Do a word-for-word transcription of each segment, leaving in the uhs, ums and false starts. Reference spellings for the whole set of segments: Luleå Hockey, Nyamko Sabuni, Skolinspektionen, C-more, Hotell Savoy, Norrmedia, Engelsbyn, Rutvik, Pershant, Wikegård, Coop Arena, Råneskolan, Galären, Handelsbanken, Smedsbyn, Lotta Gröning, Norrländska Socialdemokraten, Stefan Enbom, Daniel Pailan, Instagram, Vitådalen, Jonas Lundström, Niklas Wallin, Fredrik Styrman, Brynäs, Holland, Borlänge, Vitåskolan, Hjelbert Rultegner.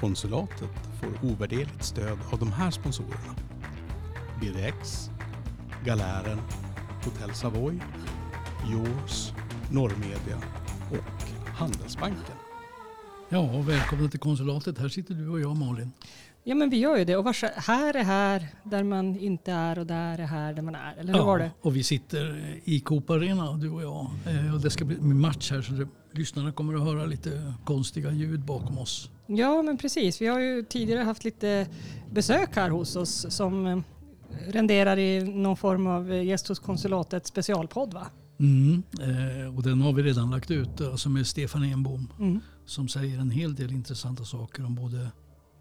Konsulatet får ovärderligt stöd av de här sponsorerna: B D X, Galären, Hotell Savoy, Yours, Norrmedia och Handelsbanken. Ja, och välkomna till konsulatet. Här sitter du och jag, Malin. Ja, men vi gör ju det. Och vars, här är här, där man inte är, och där är här, där man är. Eller hur ja, var det? Och vi sitter i Coop Arena, du och jag. Eh, och det ska bli match här, så det, lyssnarna kommer att höra lite konstiga ljud bakom oss. Ja, men precis. Vi har ju tidigare haft lite besök här hos oss som eh, renderar i någon form av gäst hos konsulatet specialpodd, va? Mm, eh, och den har vi redan lagt ut, alltså med Stefan Enbom, mm. som säger en hel del intressanta saker om både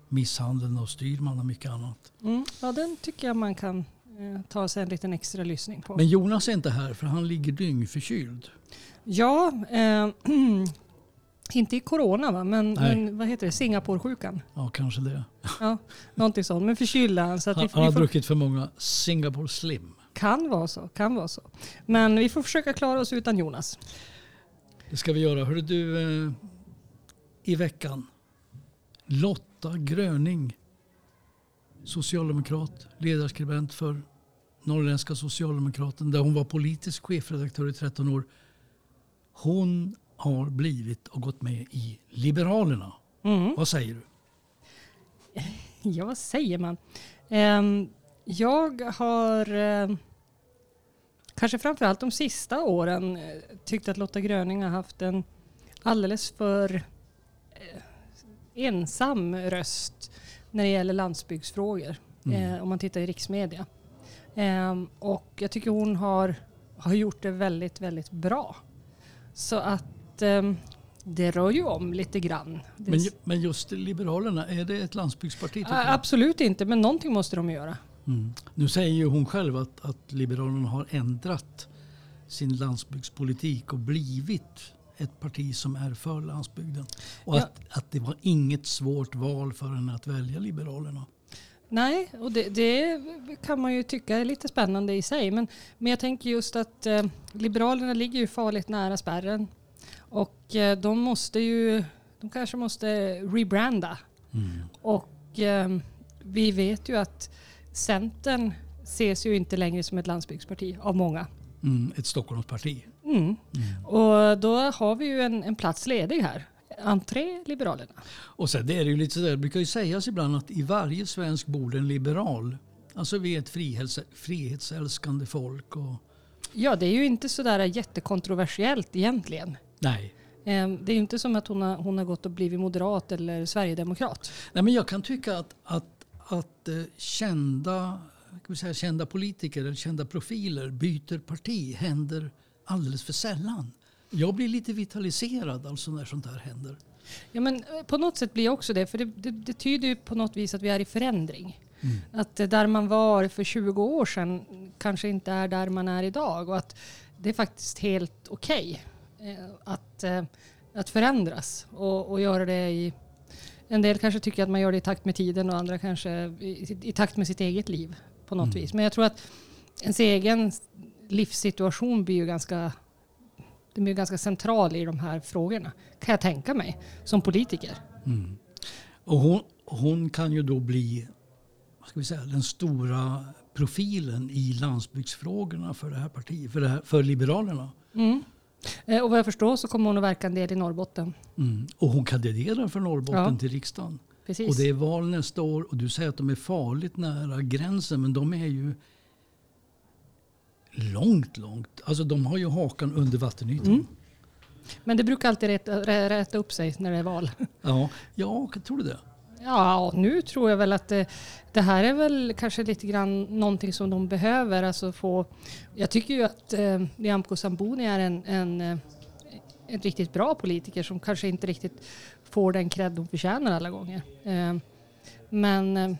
misshandeln av Styrman och mycket annat. Mm, ja, den tycker jag man kan eh, ta sig en liten extra lyssning på. Men Jonas är inte här, för han ligger dyngförkyld. Ja, eh, inte i corona, va? Men, men vad heter det? Singapore-sjukan. Ja, kanske det. Ja, någonting sånt, men förkyld han. Så att han, vi, han har vi får... druckit för många Singapore Slim. Kan vara så, kan vara så. Men vi får försöka klara oss utan Jonas. Det ska vi göra. Hörru du, eh, i veckan, Lotta Gröning, socialdemokrat, ledarskribent för Norrländska Socialdemokraten, där hon var politisk chefredaktör i tretton år. Hon har blivit och gått med i Liberalerna. Mm. Vad säger du? Ja, vad säger man? Um, jag har... Um... Kanske framförallt de sista åren tyckte att Lotta Gröning har haft en alldeles för ensam röst när det gäller landsbygdsfrågor. Mm. Eh, om man tittar i riksmedia. Eh, och jag tycker hon har, har gjort det väldigt, väldigt bra. Så att eh, det rör ju om lite grann. Men, men just Liberalerna, är det ett landsbygdsparti? Ah, absolut inte, men någonting måste de göra. Mm. Nu säger ju hon själv att, att Liberalerna har ändrat sin landsbygdspolitik och blivit ett parti som är för landsbygden. Och ja. att, att det var inget svårt val för henne att välja Liberalerna. Nej, och det, det kan man ju tycka är lite spännande i sig. Men, men jag tänker just att eh, Liberalerna ligger ju farligt nära spärren. Och eh, de måste ju, de kanske måste rebranda. Mm. Och eh, vi vet ju att Centern ses ju inte längre som ett landsbygdsparti av många. Mm, ett Stockholmsparti. Mm. Mm. Och då har vi ju en, en plats ledig här. Entré Liberalerna. Och så det är ju lite så där, det brukar ju sägas ibland att i varje svensk bor en liberal. Alltså vi är ett frihets, frihetsälskande folk. Och... Ja, det är ju inte så där jättekontroversiellt egentligen. Nej. Det är ju inte som att hon har, hon har gått och blivit moderat eller sverigedemokrat. Nej, men jag kan tycka att, att att eh, kända, kan vi säga, kända politiker eller kända profiler byter parti händer alldeles för sällan. Jag blir lite vitaliserad alltså när sånt här händer. Ja, men på något sätt blir jag också det, för det, det, det tyder ju på något vis att vi är i förändring. Mm. Att där man var för tjugo år sedan kanske inte är där man är idag, och att det är faktiskt helt okej okay, eh, att, eh, att förändras och, och göra det i... En del kanske tycker att man gör det i takt med tiden, och andra kanske i, i takt med sitt eget liv på något mm. vis. Men jag tror att ens egen livssituation blir ju ganska, det blir ganska central i de här frågorna. Kan jag tänka mig som politiker. Mm. Och hon, hon kan ju då bli, vad ska vi säga, den stora profilen i landsbygdsfrågorna för det här partiet, för, det här, för Liberalerna. Mm. Och vad jag förstår så kommer hon att verka en del i Norrbotten. Mm. Och hon kandiderar för Norrbotten ja. till riksdagen. Precis. Och det är val nästa år, och du säger att de är farligt nära gränsen, men de är ju långt, långt. Alltså de har ju hakan under vattenytan. Mm. Men det brukar alltid rätta, rätta upp sig när det är val. Ja, ja tror du det? Ja, nu tror jag väl att det, det här är väl kanske lite grann någonting som de behöver. Alltså få, jag tycker ju att eh, Nyamko Sabuni är en, en, en riktigt bra politiker som kanske inte riktigt får den cred de förtjänar alla gånger. Eh, men eh,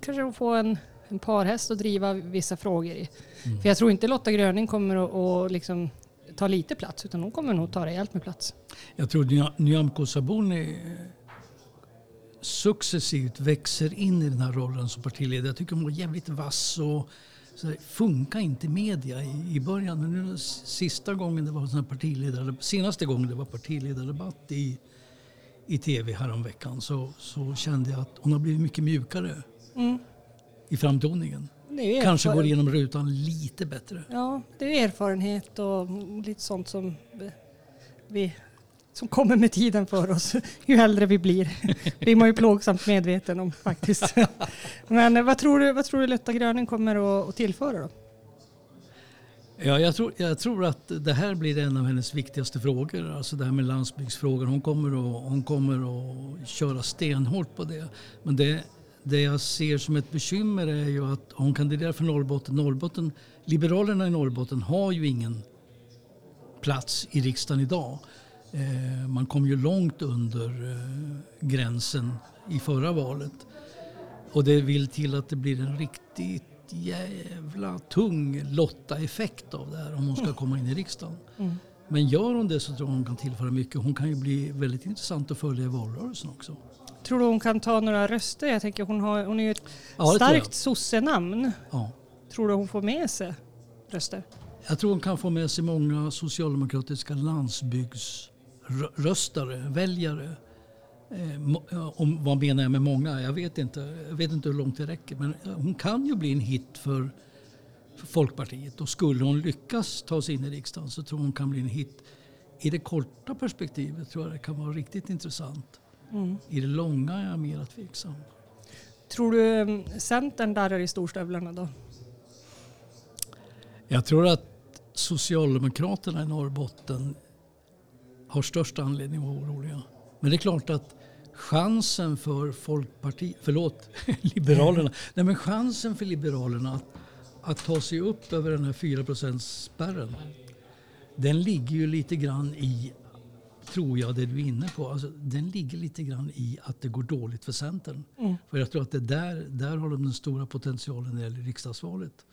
kanske de får en, en parhäst att driva vissa frågor i. Mm. För jag tror inte Lotta Gröning kommer att och liksom ta lite plats, utan hon kommer nog ta rejält med plats. Jag tror Nyamko Sabuni successivt växer in i den här rollen som partiledare. Jag tycker hon var jävligt vass och så funkar inte media i, i början. Men nu sista gången det var en sån här partiledare, senaste gången det var partiledardebatt i, i tv häromveckan så, så kände jag att hon har blivit mycket mjukare mm. i framtoningen. Kanske går igenom rutan lite bättre. Ja, det är erfarenhet och lite sånt som vi som kommer med tiden för oss ju äldre vi blir. Vi är ju plågsamt medveten om faktiskt. Men vad tror du, vad tror du Lotta Gröning kommer att, att tillföra då? Ja, jag tror, jag tror att det här blir en av hennes viktigaste frågor. Alltså det här med landsbygdsfrågor. Hon kommer att, hon kommer att köra stenhårt på det. Men det, det jag ser som ett bekymmer är ju att hon kandiderar för Norrbotten. Norrbotten. Liberalerna i Norrbotten har ju ingen plats i riksdagen idag. Eh, man kom ju långt under eh, gränsen i förra valet. Och det vill till att det blir en riktigt jävla tung Lotta-effekt av det här om hon ska komma in i riksdagen. Mm. Men gör hon det så tror jag hon kan tillföra mycket. Hon kan ju bli väldigt intressant att följa i valrörelsen också. Tror du hon kan ta några röster? Jag tänker hon har hon är ju ett ja, starkt sossenamn. Ja. Tror du hon får med sig röster? Jag tror hon kan få med sig många socialdemokratiska landsbygdsröstare, väljare. Om vad menar jag med många? Jag vet inte. Jag vet inte hur långt det räcker. Men hon kan ju bli en hit för, för Folkpartiet. Och skulle hon lyckas ta sig in i riksdagen så tror hon kan bli en hit. I det korta perspektivet tror jag det kan vara riktigt intressant. Mm. I det långa är jag mer tveksam. Tror du Centern där är i storstävlarna då? Jag tror att Socialdemokraterna i Norrbotten har största anledning att vara oroliga. Men det är klart att chansen för Folkpartiet, förlåt, Liberalerna. Nej, men chansen för Liberalerna att, att ta sig upp över den här fyra procent-spärren, den ligger ju lite grann i, tror jag det du är inne på, alltså, den ligger lite grann i att det går dåligt för Centern. Mm. För jag tror att det där, där har de den stora potentialen när det gäller riksdagsvalet.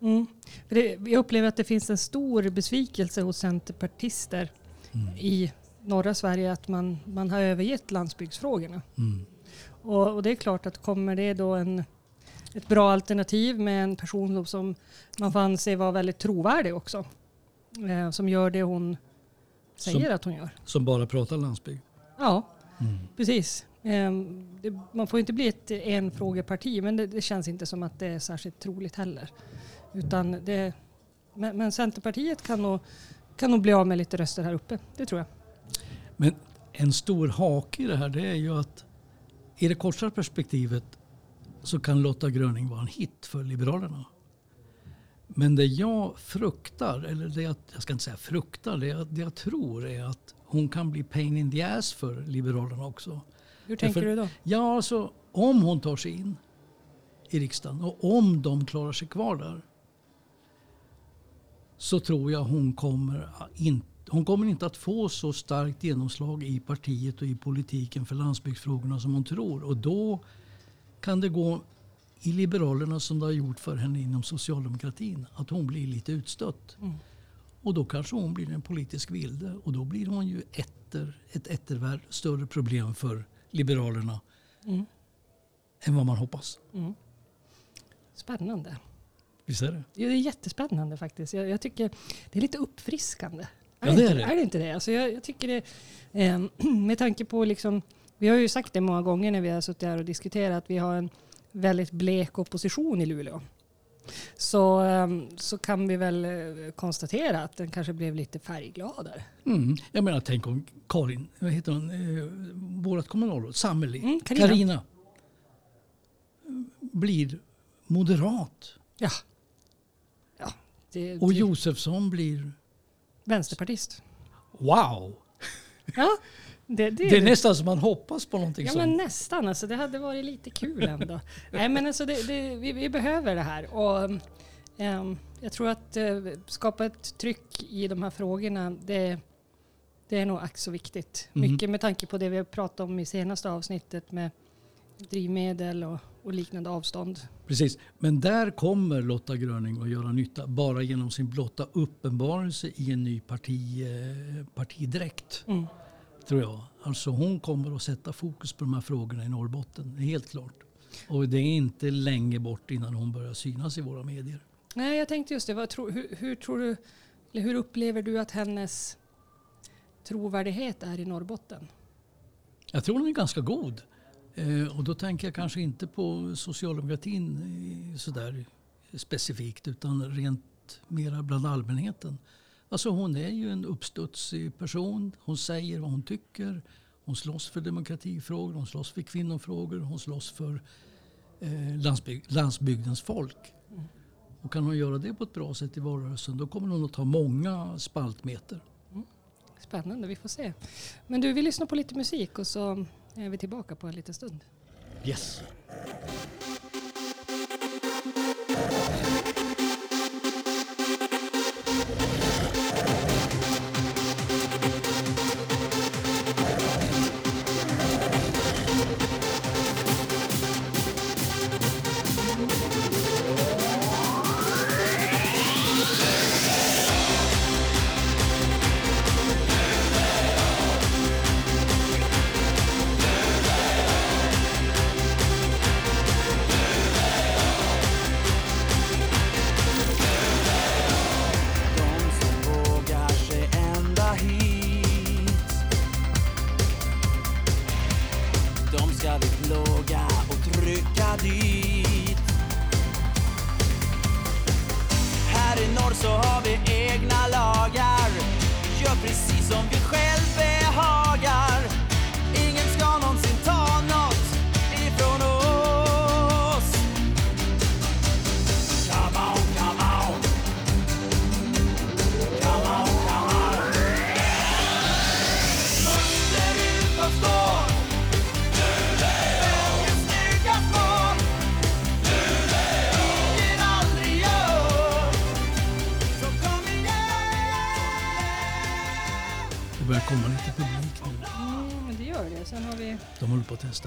Mm. För det, jag upplever att det finns en stor besvikelse hos centerpartister mm. i norra Sverige att man, man har övergett landsbygdsfrågorna. Mm. Och, och det är klart att kommer det då en, ett bra alternativ med en person som man fann sig vara väldigt trovärdig också. Eh, som gör det hon säger som, att hon gör. Som bara pratar landsbygd? Ja, mm. precis. Eh, det, man får inte bli ett enfrågeparti men det, det känns inte som att det är särskilt troligt heller. Utan det, men, men Centerpartiet kan nog, kan nog bli av med lite röster här uppe, det tror jag. Men en stor hake i det här det är ju att i det kortare perspektivet så kan Lotta Gröning vara en hit för Liberalerna. Men det jag fruktar, eller det jag, jag ska inte säga fruktar, det jag, det jag tror är att hon kan bli pain in the ass för Liberalerna också. Hur tänker Därför, du då? Ja, alltså om hon tar sig in i riksdagen och om de klarar sig kvar där så tror jag hon kommer inte Hon kommer inte att få så starkt genomslag i partiet och i politiken för landsbygdsfrågorna som hon tror. Och då kan det gå i Liberalerna som det har gjort för henne inom socialdemokratin. Att hon blir lite utstött. Mm. Och då kanske hon blir en politisk vilde. Och då blir hon ju etter, ett ettervärd större problem för Liberalerna mm. än vad man hoppas. Mm. Spännande. Visst är det? Ja, det är jättespännande faktiskt. Jag, jag tycker det är lite uppfriskande. Ja, det är, det. är det inte det? Alltså jag, jag tycker det, eh, med tanke på liksom, vi har ju sagt det många gånger när vi har suttit här och diskuterat att vi har en väldigt blek opposition i Luleå. Så, eh, så kan vi väl konstatera att den kanske blev lite färggladare. Mm. Jag menar, tänk om Karin, vad heter hon? Eh, vårat kommunalråd, Samhälli, mm, Carina. Carina blir moderat. Ja. ja det, och det. Josefsson blir vänsterpartist. Wow! Ja, det, det, det är det. Nästan som man hoppas på någonting. Ja, som. Men nästan. Alltså, det hade varit lite kul ändå. Nej, men alltså, det, det, vi, vi behöver det här. Och, um, jag tror att uh, skapa ett tryck i de här frågorna, det, det är nog också viktigt. Mm. Mycket med tanke på det vi pratade om i senaste avsnittet med drivmedel och, och liknande avstånd. Precis, men där kommer Lotta Gröning att göra nytta bara genom sin blotta uppenbarelse i en ny parti, eh, partidräkt, mm. tror jag. Alltså hon kommer att sätta fokus på de här frågorna i Norrbotten, helt klart. Och det är inte länge bort innan hon börjar synas i våra medier. Nej, jag tänkte just det. Vad tro, hur, hur, tror du, eller hur upplever du att hennes trovärdighet är i Norrbotten? Jag tror den är ganska god. Eh, och då tänker jag kanske inte på socialdemokratin sådär specifikt, utan rent mera bland allmänheten. Alltså hon är ju en uppstudsig person. Hon säger vad hon tycker. Hon slåss för demokratifrågor, hon slåss för kvinnofrågor, hon slåss för eh, landsbyg- landsbygdens folk. Mm. Och kan hon göra det på ett bra sätt i valrörelsen, då kommer hon att ta många spaltmeter. Mm. Spännande, vi får se. Men du, vi lyssnar på lite musik och så är vi tillbaka på en liten stund. Yes!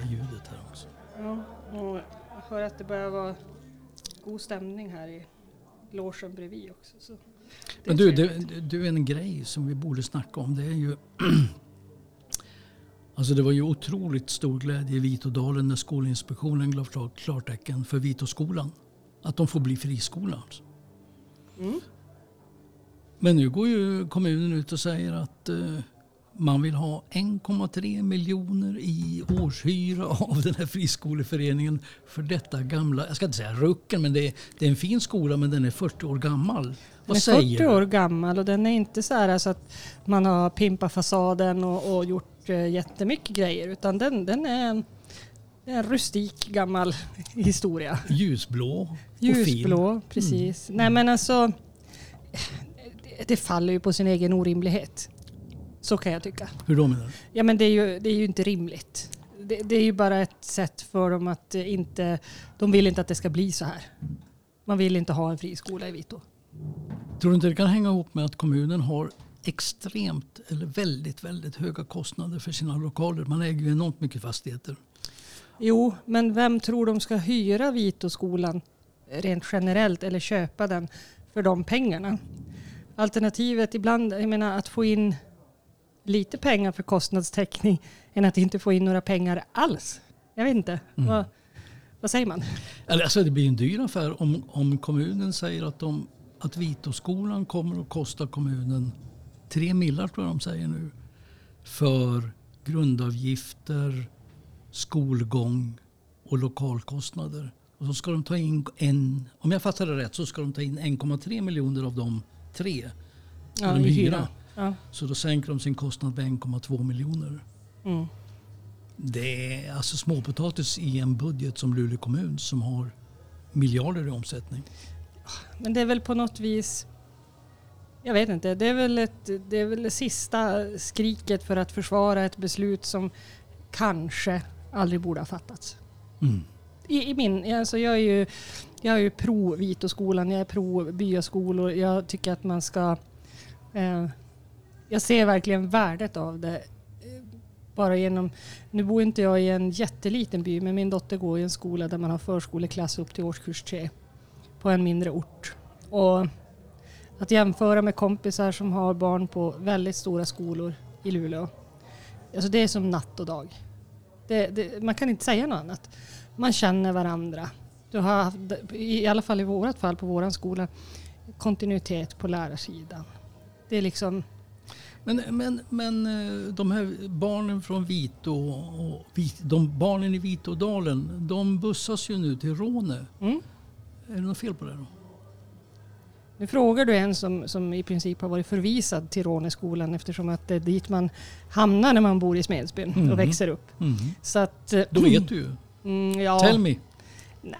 Ljudet här också. Ja, och jag hör att det börjar vara god stämning här i logen bredvid också. Så men du, det, det är en grej som vi borde snacka om. Det är ju alltså det var ju otroligt stor glädje i Vitådalen när Skolinspektionen gav klar, klartecken för Vitåskolan att de får bli friskola. Alltså. Mm. Men nu går ju kommunen ut och säger att eh, man vill ha en komma tre miljoner i årshyra av den här friskoleföreningen för detta gamla, jag ska inte säga rucken, men det är, det är en fin skola, men den är fyrtio år gammal. Vad säger du? Den är fyrtio år gammal och den är inte så här så att man har pimpat fasaden och, och gjort jättemycket grejer, utan den, den är en, en rustik gammal historia. Ljusblå och Ljusblå, fin. Ljusblå, precis. Mm. Nej men alltså, det, det faller ju på sin egen orimlighet. Så kan jag tycka. Hur då menar du? Ja, men det är ju, det är ju inte rimligt. Det, det är ju bara ett sätt för dem att inte... De vill inte att det ska bli så här. Man vill inte ha en friskola i Vitå. Tror du inte det kan hänga ihop med att kommunen har extremt eller väldigt, väldigt höga kostnader för sina lokaler? Man äger ju enormt mycket fastigheter. Jo, men vem tror de ska hyra Vitåskolan rent generellt eller köpa den för de pengarna? Alternativet ibland, jag menar, att få in... lite pengar för kostnadstäckning än att inte få in några pengar alls. Jag vet inte. Mm. Vad, vad säger man? Alltså det blir en dyr affär om, om kommunen säger att, de, att Vitåskolan kommer att kosta kommunen tre millar tror jag de säger nu. För grundavgifter, skolgång och lokalkostnader. Och så ska de ta in en, om jag fattar det rätt så ska de ta in en komma tre miljoner av de tre. Ja, de i hyra. Ja. Så då sänker de sin kostnad med en komma två miljoner. Mm. Det är alltså småpotatis i en budget som Luleå kommun som har miljarder i omsättning. Men det är väl på något vis, jag vet inte, det är väl, ett, det är väl det sista skriket för att försvara ett beslut som kanske aldrig borde ha fattats. Mm. I, i min, alltså jag är ju, jag är ju pro Vitåskolan, jag är pro byaskolor, jag tycker att man ska... Eh, Jag ser verkligen värdet av det. Bara genom, nu bor inte jag i en jätteliten by, men min dotter går i en skola där man har förskoleklass upp till årskurs tre på en mindre ort. Och att jämföra med kompisar som har barn på väldigt stora skolor i Luleå. Alltså det är som natt och dag. Det, det, man kan inte säga något annat. Man känner varandra. Du har haft, i alla fall i vårat fall på våran skola, kontinuitet på lärarsidan. Det är liksom... Men, men, men de här barnen från Vitå, och de barnen i Vitådalen, de bussas ju nu till Råne. Mm. Är det något fel på det då? Nu frågar du en som, som i princip har varit förvisad till Råneskolan, eftersom att det är dit man hamnar när man bor i Smedsbyn mm. och växer upp. Mm. Så att, då vet du ju. Mm, ja. Tell me. Nej,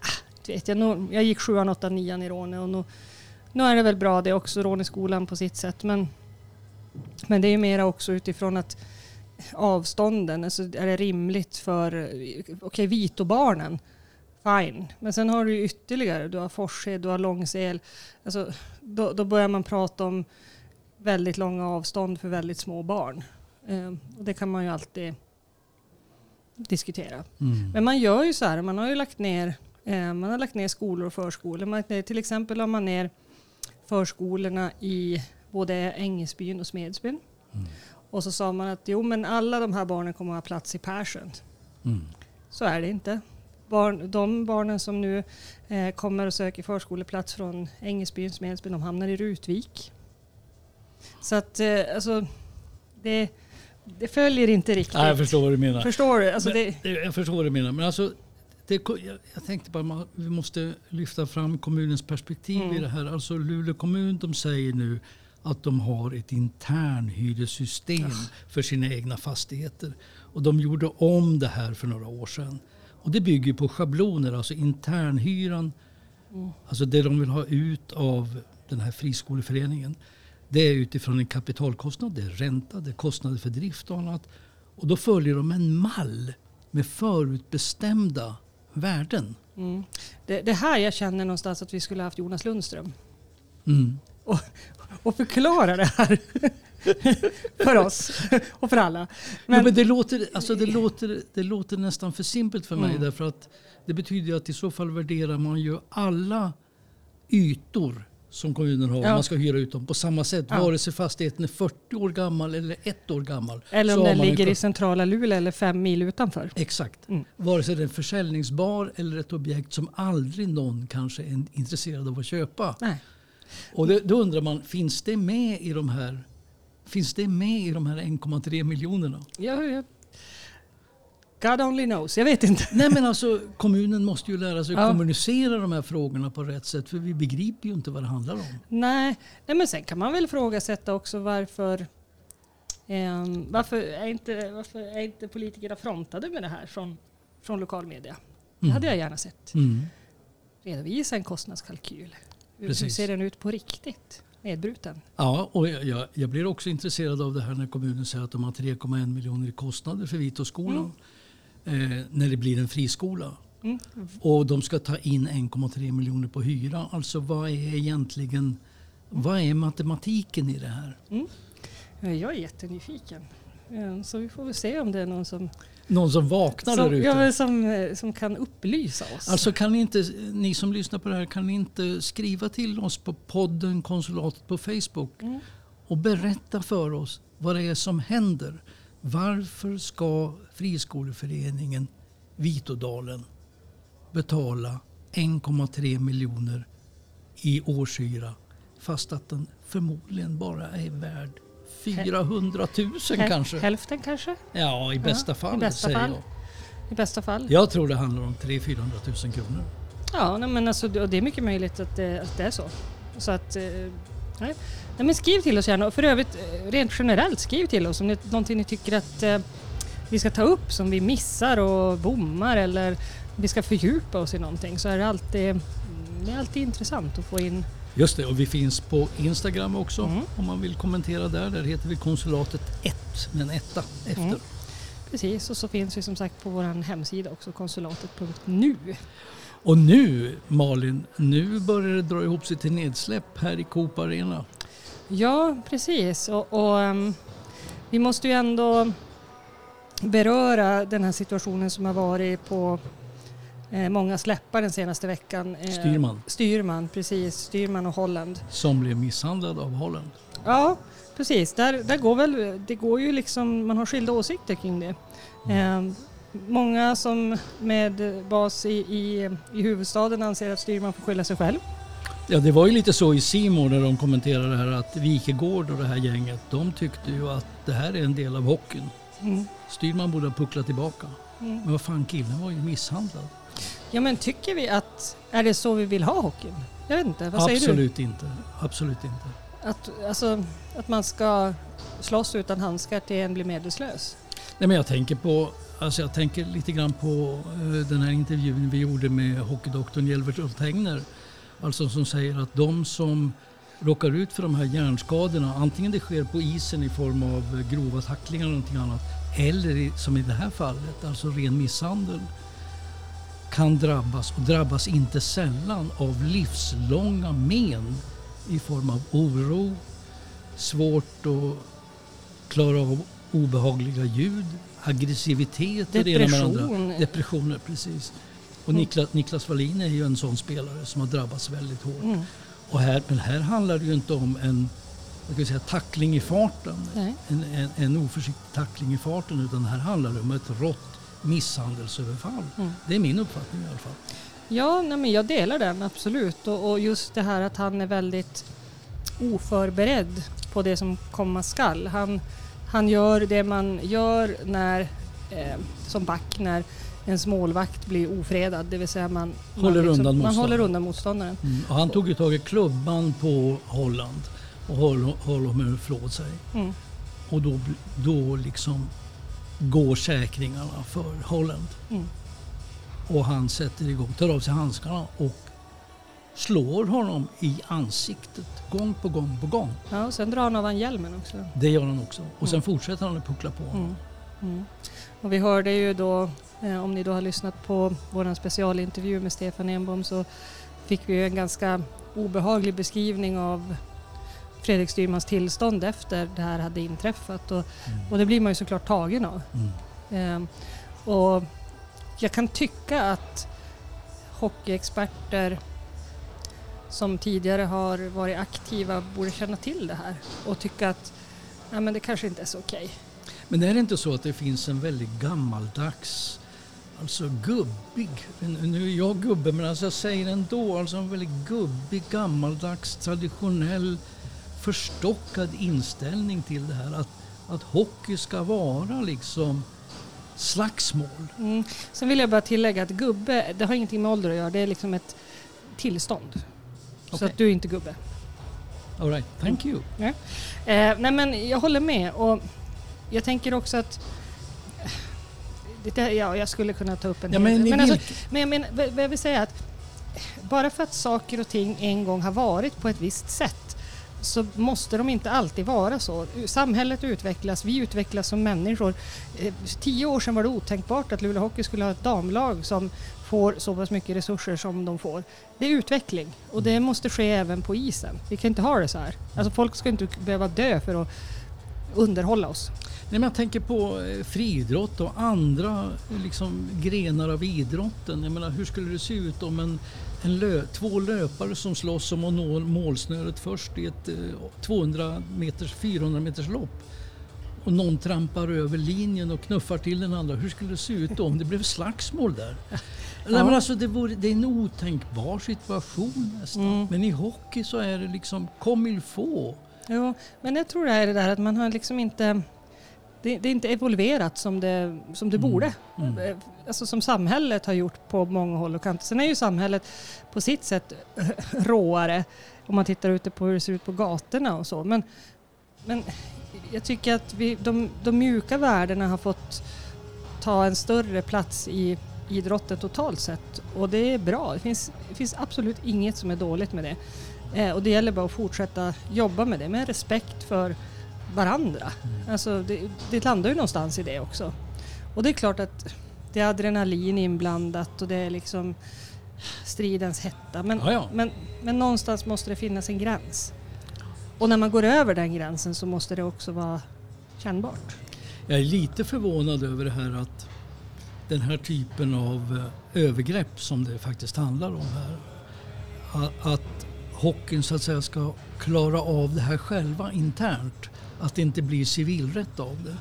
vet jag, nog, jag gick sjuan, åtta, nian i Råne och nu, nu är det väl bra det också, Råneskolan på sitt sätt. Men, men det är ju mera också utifrån att avstånden, alltså är det rimligt för okay, Vitåbarnen? Fine. Men sen har du ytterligare, du har Forshed, du har Långsel. Alltså, då, då börjar man prata om väldigt långa avstånd för väldigt små barn. Eh, och det kan man ju alltid diskutera. Mm. Men man gör ju så här, man har ju lagt ner, eh, man har lagt ner skolor och förskolor. Man, till exempel har man ner förskolorna i både Engelsbyn och Smedsbyn. Mm. Och så sa man att jo, men alla de här barnen kommer att ha plats i Pershant. Mm. Så är det inte. Barn, de barnen som nu eh, kommer och söker förskoleplats från Engelsbyn, Smedsbyn, de hamnar i Rutvik. Så att eh, alltså, det, det följer inte riktigt. Nej, jag förstår vad du menar. Förstår du? Alltså, men, det... Jag förstår vad du menar. Men alltså, det, jag tänkte bara att vi måste lyfta fram kommunens perspektiv mm. i det här. Alltså Luleå kommun, de säger nu att de har ett internhyressystem ah. för sina egna fastigheter. Och de gjorde om det här för några år sedan. Och det bygger på schabloner, alltså internhyran, mm. alltså det de vill ha ut av den här friskoleföreningen. Det är utifrån en kapitalkostnad, det är ränta, det är kostnader för drift och annat. Och då följer de en mall med förutbestämda värden. Mm. Det, det här jag känner någonstans att vi skulle ha haft Jonas Lundström. Mm. Och, och förklara det här för oss och för alla. Men, ja, men det, låter, alltså det, låter, det låter nästan för simpelt för mig mm. därför att det betyder att i så fall värderar man ju alla ytor som kommunen har. Ja. Man ska hyra ut dem på samma sätt. Ja. Vare sig fastigheten är fyrtio år gammal eller ett år gammal. Eller om den ligger ju... i centrala Luleå eller fem mil utanför. Exakt. Mm. Vare sig den är försäljningsbar eller ett objekt som aldrig någon kanske är intresserad av att köpa. Nej. Och det, då undrar man, finns det med i de här finns det med i de här en komma tre miljonerna? Ja, ja. God only knows, jag vet inte. Nej, men alltså kommunen måste ju lära sig ja. att kommunicera de här frågorna på rätt sätt, för vi begriper ju inte vad det handlar om. Nej, nej men sen kan man väl ifrågasätta också varför eh, varför är inte varför är inte politikerna frontade med det här från från lokalmedia. Det mm. hade jag gärna sett. Mm. Redovisa en kostnadskalkyl. Precis. Hur ser den ut på riktigt? Nedbruten. Ja, och jag, jag, jag blir också intresserad av det här när kommunen säger att de har tre komma en miljoner i kostnader för Vitåskolan. Mm. Eh, när det blir en friskola. Mm. Mm. Och de ska ta in en komma tre miljoner på hyra. Alltså vad är egentligen, mm. vad är matematiken i det här? Mm. Jag är jättenyfiken. Så vi får väl se om det är någon som... Någon som vaknar som, där ute. Ja, som, som kan upplysa oss. Alltså kan ni inte, ni som lyssnar på det här, kan ni inte skriva till oss på podden Konsulatet på Facebook mm. och berätta för oss vad det är som händer. Varför ska friskoleföreningen Vitådalen betala en komma tre miljoner i årshyra fast att den förmodligen bara är värd fyrahundratusen Häl- kanske. Hälften kanske? Ja, i bästa ja, fall. I bästa säger fall. Jag. I bästa fall. Jag tror det handlar om tre hundra tusen kronor. Ja, nej, men alltså, det är mycket möjligt att det, att det är så. Så att, nej. Nej, men skriv till oss gärna. Och för övrigt, rent generellt, skriv till oss om det är någonting ni tycker att eh, vi ska ta upp som vi missar och bommar, eller vi ska fördjupa oss i någonting. Så är det alltid, det är alltid intressant att få in. Just det, och vi finns på Instagram också mm. om man vill kommentera där. Där heter vi konsulatet ett, men etta efter. Mm. Precis, och så finns vi som sagt på vår hemsida också, konsulatet punkt nu. Och nu, Malin, nu börjar det dra ihop sig till nedsläpp här i Coop Arena. Ja, precis. Och, och um, vi måste ju ändå beröra den här situationen som har varit på... Eh, många släppar den senaste veckan. Eh, Styrman. Styrman, precis. Styrman och Holland. Som blev misshandlad av Holland. Ja, precis. Där, där går väl, det går ju liksom, man har skilda åsikter kring det. Eh, många som med bas i, i, i huvudstaden anser att Styrman får skylla sig själv. Ja, det var ju lite så i C-more när de kommenterade det här att Wikegård och det här gänget, de tyckte ju att det här är en del av hockeyn. Mm. Styrman borde ha pucklat tillbaka. Mm. Men vad fan, killen var ju misshandlad. Ja, men tycker vi att är det så vi vill ha hockeyn? Jag vet inte, vad säger Absolut du? Inte. Absolut inte. Att, alltså, att man ska slåss utan handskar till en blir medelslös? Nej, men jag tänker på alltså jag tänker lite grann på uh, den här intervjun vi gjorde med hockeydoktorn Hjelbert Rultegner. Alltså som säger att de som råkar ut för de här hjärnskadorna, antingen det sker på isen i form av grova tacklingar eller någonting annat, eller i, som i det här fallet, alltså ren misshandel, kan drabbas och drabbas inte sällan av livslånga men i form av oro, svårt att klara av obehagliga ljud, aggressivitet, depression. Depressioner, precis. Och Niklas, Niklas Wallin är ju en sån spelare som har drabbats väldigt hårt. Mm. Och här, men här handlar det ju inte om en jag ska säga, tackling i farten. En, en, en oförsiktig tackling i farten, utan här handlar det om ett rått misshandelsöverfall. Mm. Det är min uppfattning i alla fall. Ja, nej, men jag delar den, absolut. Och, och just det här att han är väldigt oförberedd på det som komma skall. Han, han gör det man gör när, eh, som back när en målvakt blir ofredad, det vill säga man håller, man liksom, man håller undan motståndaren. Mm, och han tog ju tag i klubban på Holland och håller honom ifrån sig. Mm. Och då, då liksom går säkringarna för Holland. Mm. Och han sätter igång, tar av sig handskarna och slår honom i ansiktet gång på gång på gång. Ja, och sen drar han av han hjälmen också. Det gör han också. Och sen mm. fortsätter han att puckla på honom. Mm. Mm. Och vi hörde ju då, eh, om ni då har lyssnat på vår specialintervju med Stefan Enbom, så fick vi ju en ganska obehaglig beskrivning av Fredrik Styrmans tillstånd efter det här hade inträffat. Och, mm. och det blir man ju såklart tagen av. Mm. Eh, och jag kan tycka att hockeyexperter som tidigare har varit aktiva borde känna till det här och tycka att nej, men det kanske inte är så okej. Men är det inte så att det finns en väldigt gammaldags, alltså gubbig, nu är jag gubbe men alltså jag säger ändå, alltså en väldigt gubbig, gammaldags, traditionell, förstockad inställning till det här att, att hockey ska vara liksom slagsmål. Mm. Sen vill jag bara tillägga att gubbe, det har ingenting med ålder att göra, det är liksom ett tillstånd. Okay. Så att du är inte gubbe. All right, thank you. Mm. Ja. Eh, nej men jag håller med och jag tänker också att det är, ja, jag skulle kunna ta upp en ja, men, men, alltså, men jag menar, vad jag vill säga att bara för att saker och ting en gång har varit på ett visst sätt så måste de inte alltid vara så. Samhället utvecklas, vi utvecklas som människor. Tio år sedan var det otänkbart att Luleå Hockey skulle ha ett damlag som får så pass mycket resurser som de får. Det är utveckling och det måste ske även på isen. Vi kan inte ha det så här. Alltså folk ska inte behöva dö för att underhålla oss. Nej, men jag tänker på friidrott och andra liksom, grenar av idrotten. Jag menar, hur skulle det se ut om en, en lö, två löpare som slåss om att nå målsnöret först i ett tvåhundra meters, fyrahundra meters lopp och någon trampar över linjen och knuffar till den andra. Hur skulle det se ut om det blev slagsmål där? Ja. Nej, men alltså, det, vore, det är en otänkbar situation nästan. Mm. Men i hockey så är det liksom comme il faut. Ja, men jag tror det är det där att man har liksom inte... Det, det är inte evolverat som det, som det mm. borde. Mm. Alltså som samhället har gjort på många håll och kanter. Sen är ju samhället på sitt sätt råare om man tittar ute på hur det ser ut på gatorna och så. Men, men jag tycker att vi, de, de mjuka värdena har fått ta en större plats i idrotten totalt sett. Och det är bra. Det finns, det finns absolut inget som är dåligt med det. Eh, och det gäller bara att fortsätta jobba med det med respekt för varandra. Mm. Alltså det, det landar ju någonstans i det också. Och det är klart att det är adrenalin inblandat och det är liksom stridens hetta. Men, ja, ja. men, men någonstans måste det finnas en gräns. Och när man går över den gränsen så måste det också vara kännbart. Jag är lite förvånad över det här att den här typen av övergrepp som det faktiskt handlar om här. Att hockeyn så att säga ska klara av det här själva internt. Att det inte blir civilrätt av det.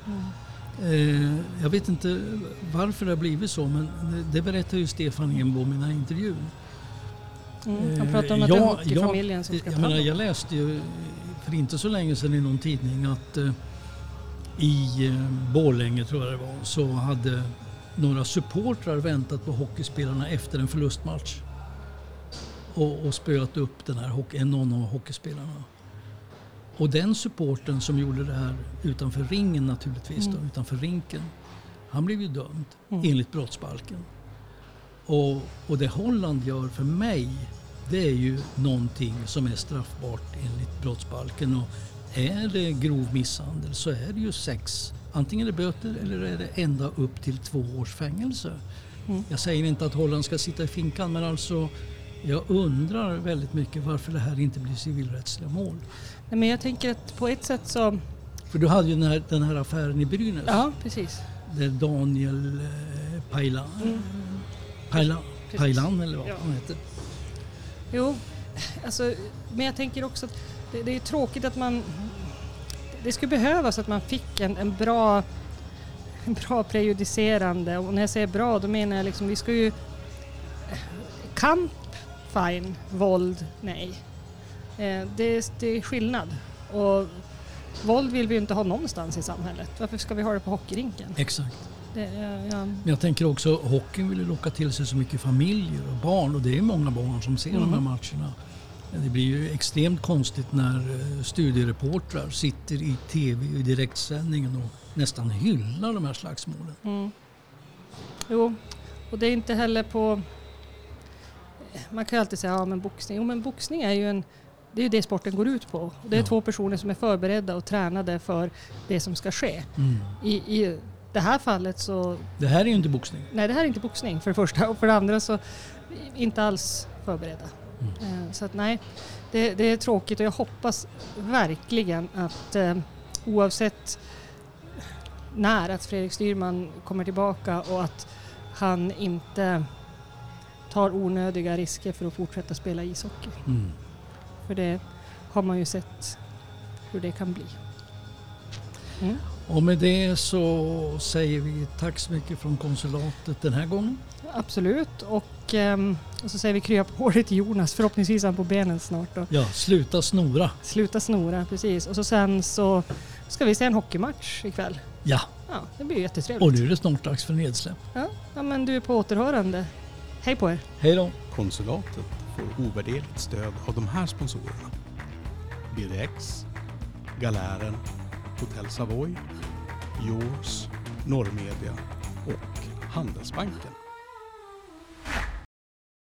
Mm. Eh, jag vet inte varför det har blivit så, men det, det berättar ju Stefan Enbom i den här intervjun. Mm, han pratar om att ja, det är hockeyfamiljen som ska jag ta menar, Jag läste ju för inte så länge sedan i någon tidning att eh, i eh, Borlänge tror jag det var, så hade några supportrar väntat på hockeyspelarna efter en förlustmatch och, och spöat upp den här hockey, en någon av hockeyspelarna. Och den supporten som gjorde det här utanför ringen naturligtvis, mm. då, utanför rinken, han blev ju dömd mm. enligt brottsbalken. Och, och det Holland gör för mig, det är ju någonting som är straffbart enligt brottsbalken. Och är det grov misshandel så är det ju sex. Antingen är det böter eller är det ända upp till två års fängelse. Mm. Jag säger inte att Holland ska sitta i finkan, men alltså jag undrar väldigt mycket varför det här inte blir civilrättsliga mål. Nej, men jag tänker att på ett sätt så... För du hade ju den här, den här affären i Brynäs. Ja, precis. Där Daniel eh, Pailan... Mm. Pailan, Pailan eller vad ja. han heter. Jo, alltså, men jag tänker också att det, det är tråkigt att man... Det skulle behövas att man fick en, en bra en bra prejudicerande. Och när jag säger bra, då menar jag liksom vi ska ju... Kamp, fine. Våld, nej. Eh, det, det är skillnad. Och våld vill vi ju inte ha någonstans i samhället. Varför ska vi ha det på hockeyrinken? Exakt. Det, ja. Men jag tänker också, hockeyn vill locka till sig så mycket familjer och barn, och det är många barn som ser mm. de här matcherna. Det blir ju extremt konstigt när studiereportrar sitter i tv i direktsändningen och nästan hyllar de här slagsmålen. Mm. Jo, och det är inte heller på... Man kan ju alltid säga, ja men boxning. Jo men boxning är ju en... Det är ju det sporten går ut på. Det är ja. två personer som är förberedda och tränade för det som ska ske. Mm. I, I det här fallet så... Det här är ju inte boxning. Nej, det här är inte boxning för det första. Och för det andra så inte alls förberedda. Mm. Så att nej, det, det är tråkigt. Och jag hoppas verkligen att eh, oavsett när att Fredrik Styrman kommer tillbaka och att han inte tar onödiga risker för att fortsätta spela ishockey. Mm. För det har man ju sett hur det kan bli. Mm. Och med det så säger vi tack så mycket från konsulatet den här gången. Absolut. Och, um, och så säger vi krya på håret till Jonas. Förhoppningsvis han på benen snart då. Ja, sluta snora. Sluta snora, precis. Och så sen så ska vi se en hockeymatch ikväll. Ja. Ja, det blir jättetrevligt. Och nu är det snart dags för nedsläpp. Ja, ja men du är på återhörande. Hej på er. Hej då. Konsulatet får ovärderligt stöd av de här sponsorerna. B D X, Galären, Hotell Savoy, Yours, Norrmedia och Handelsbanken.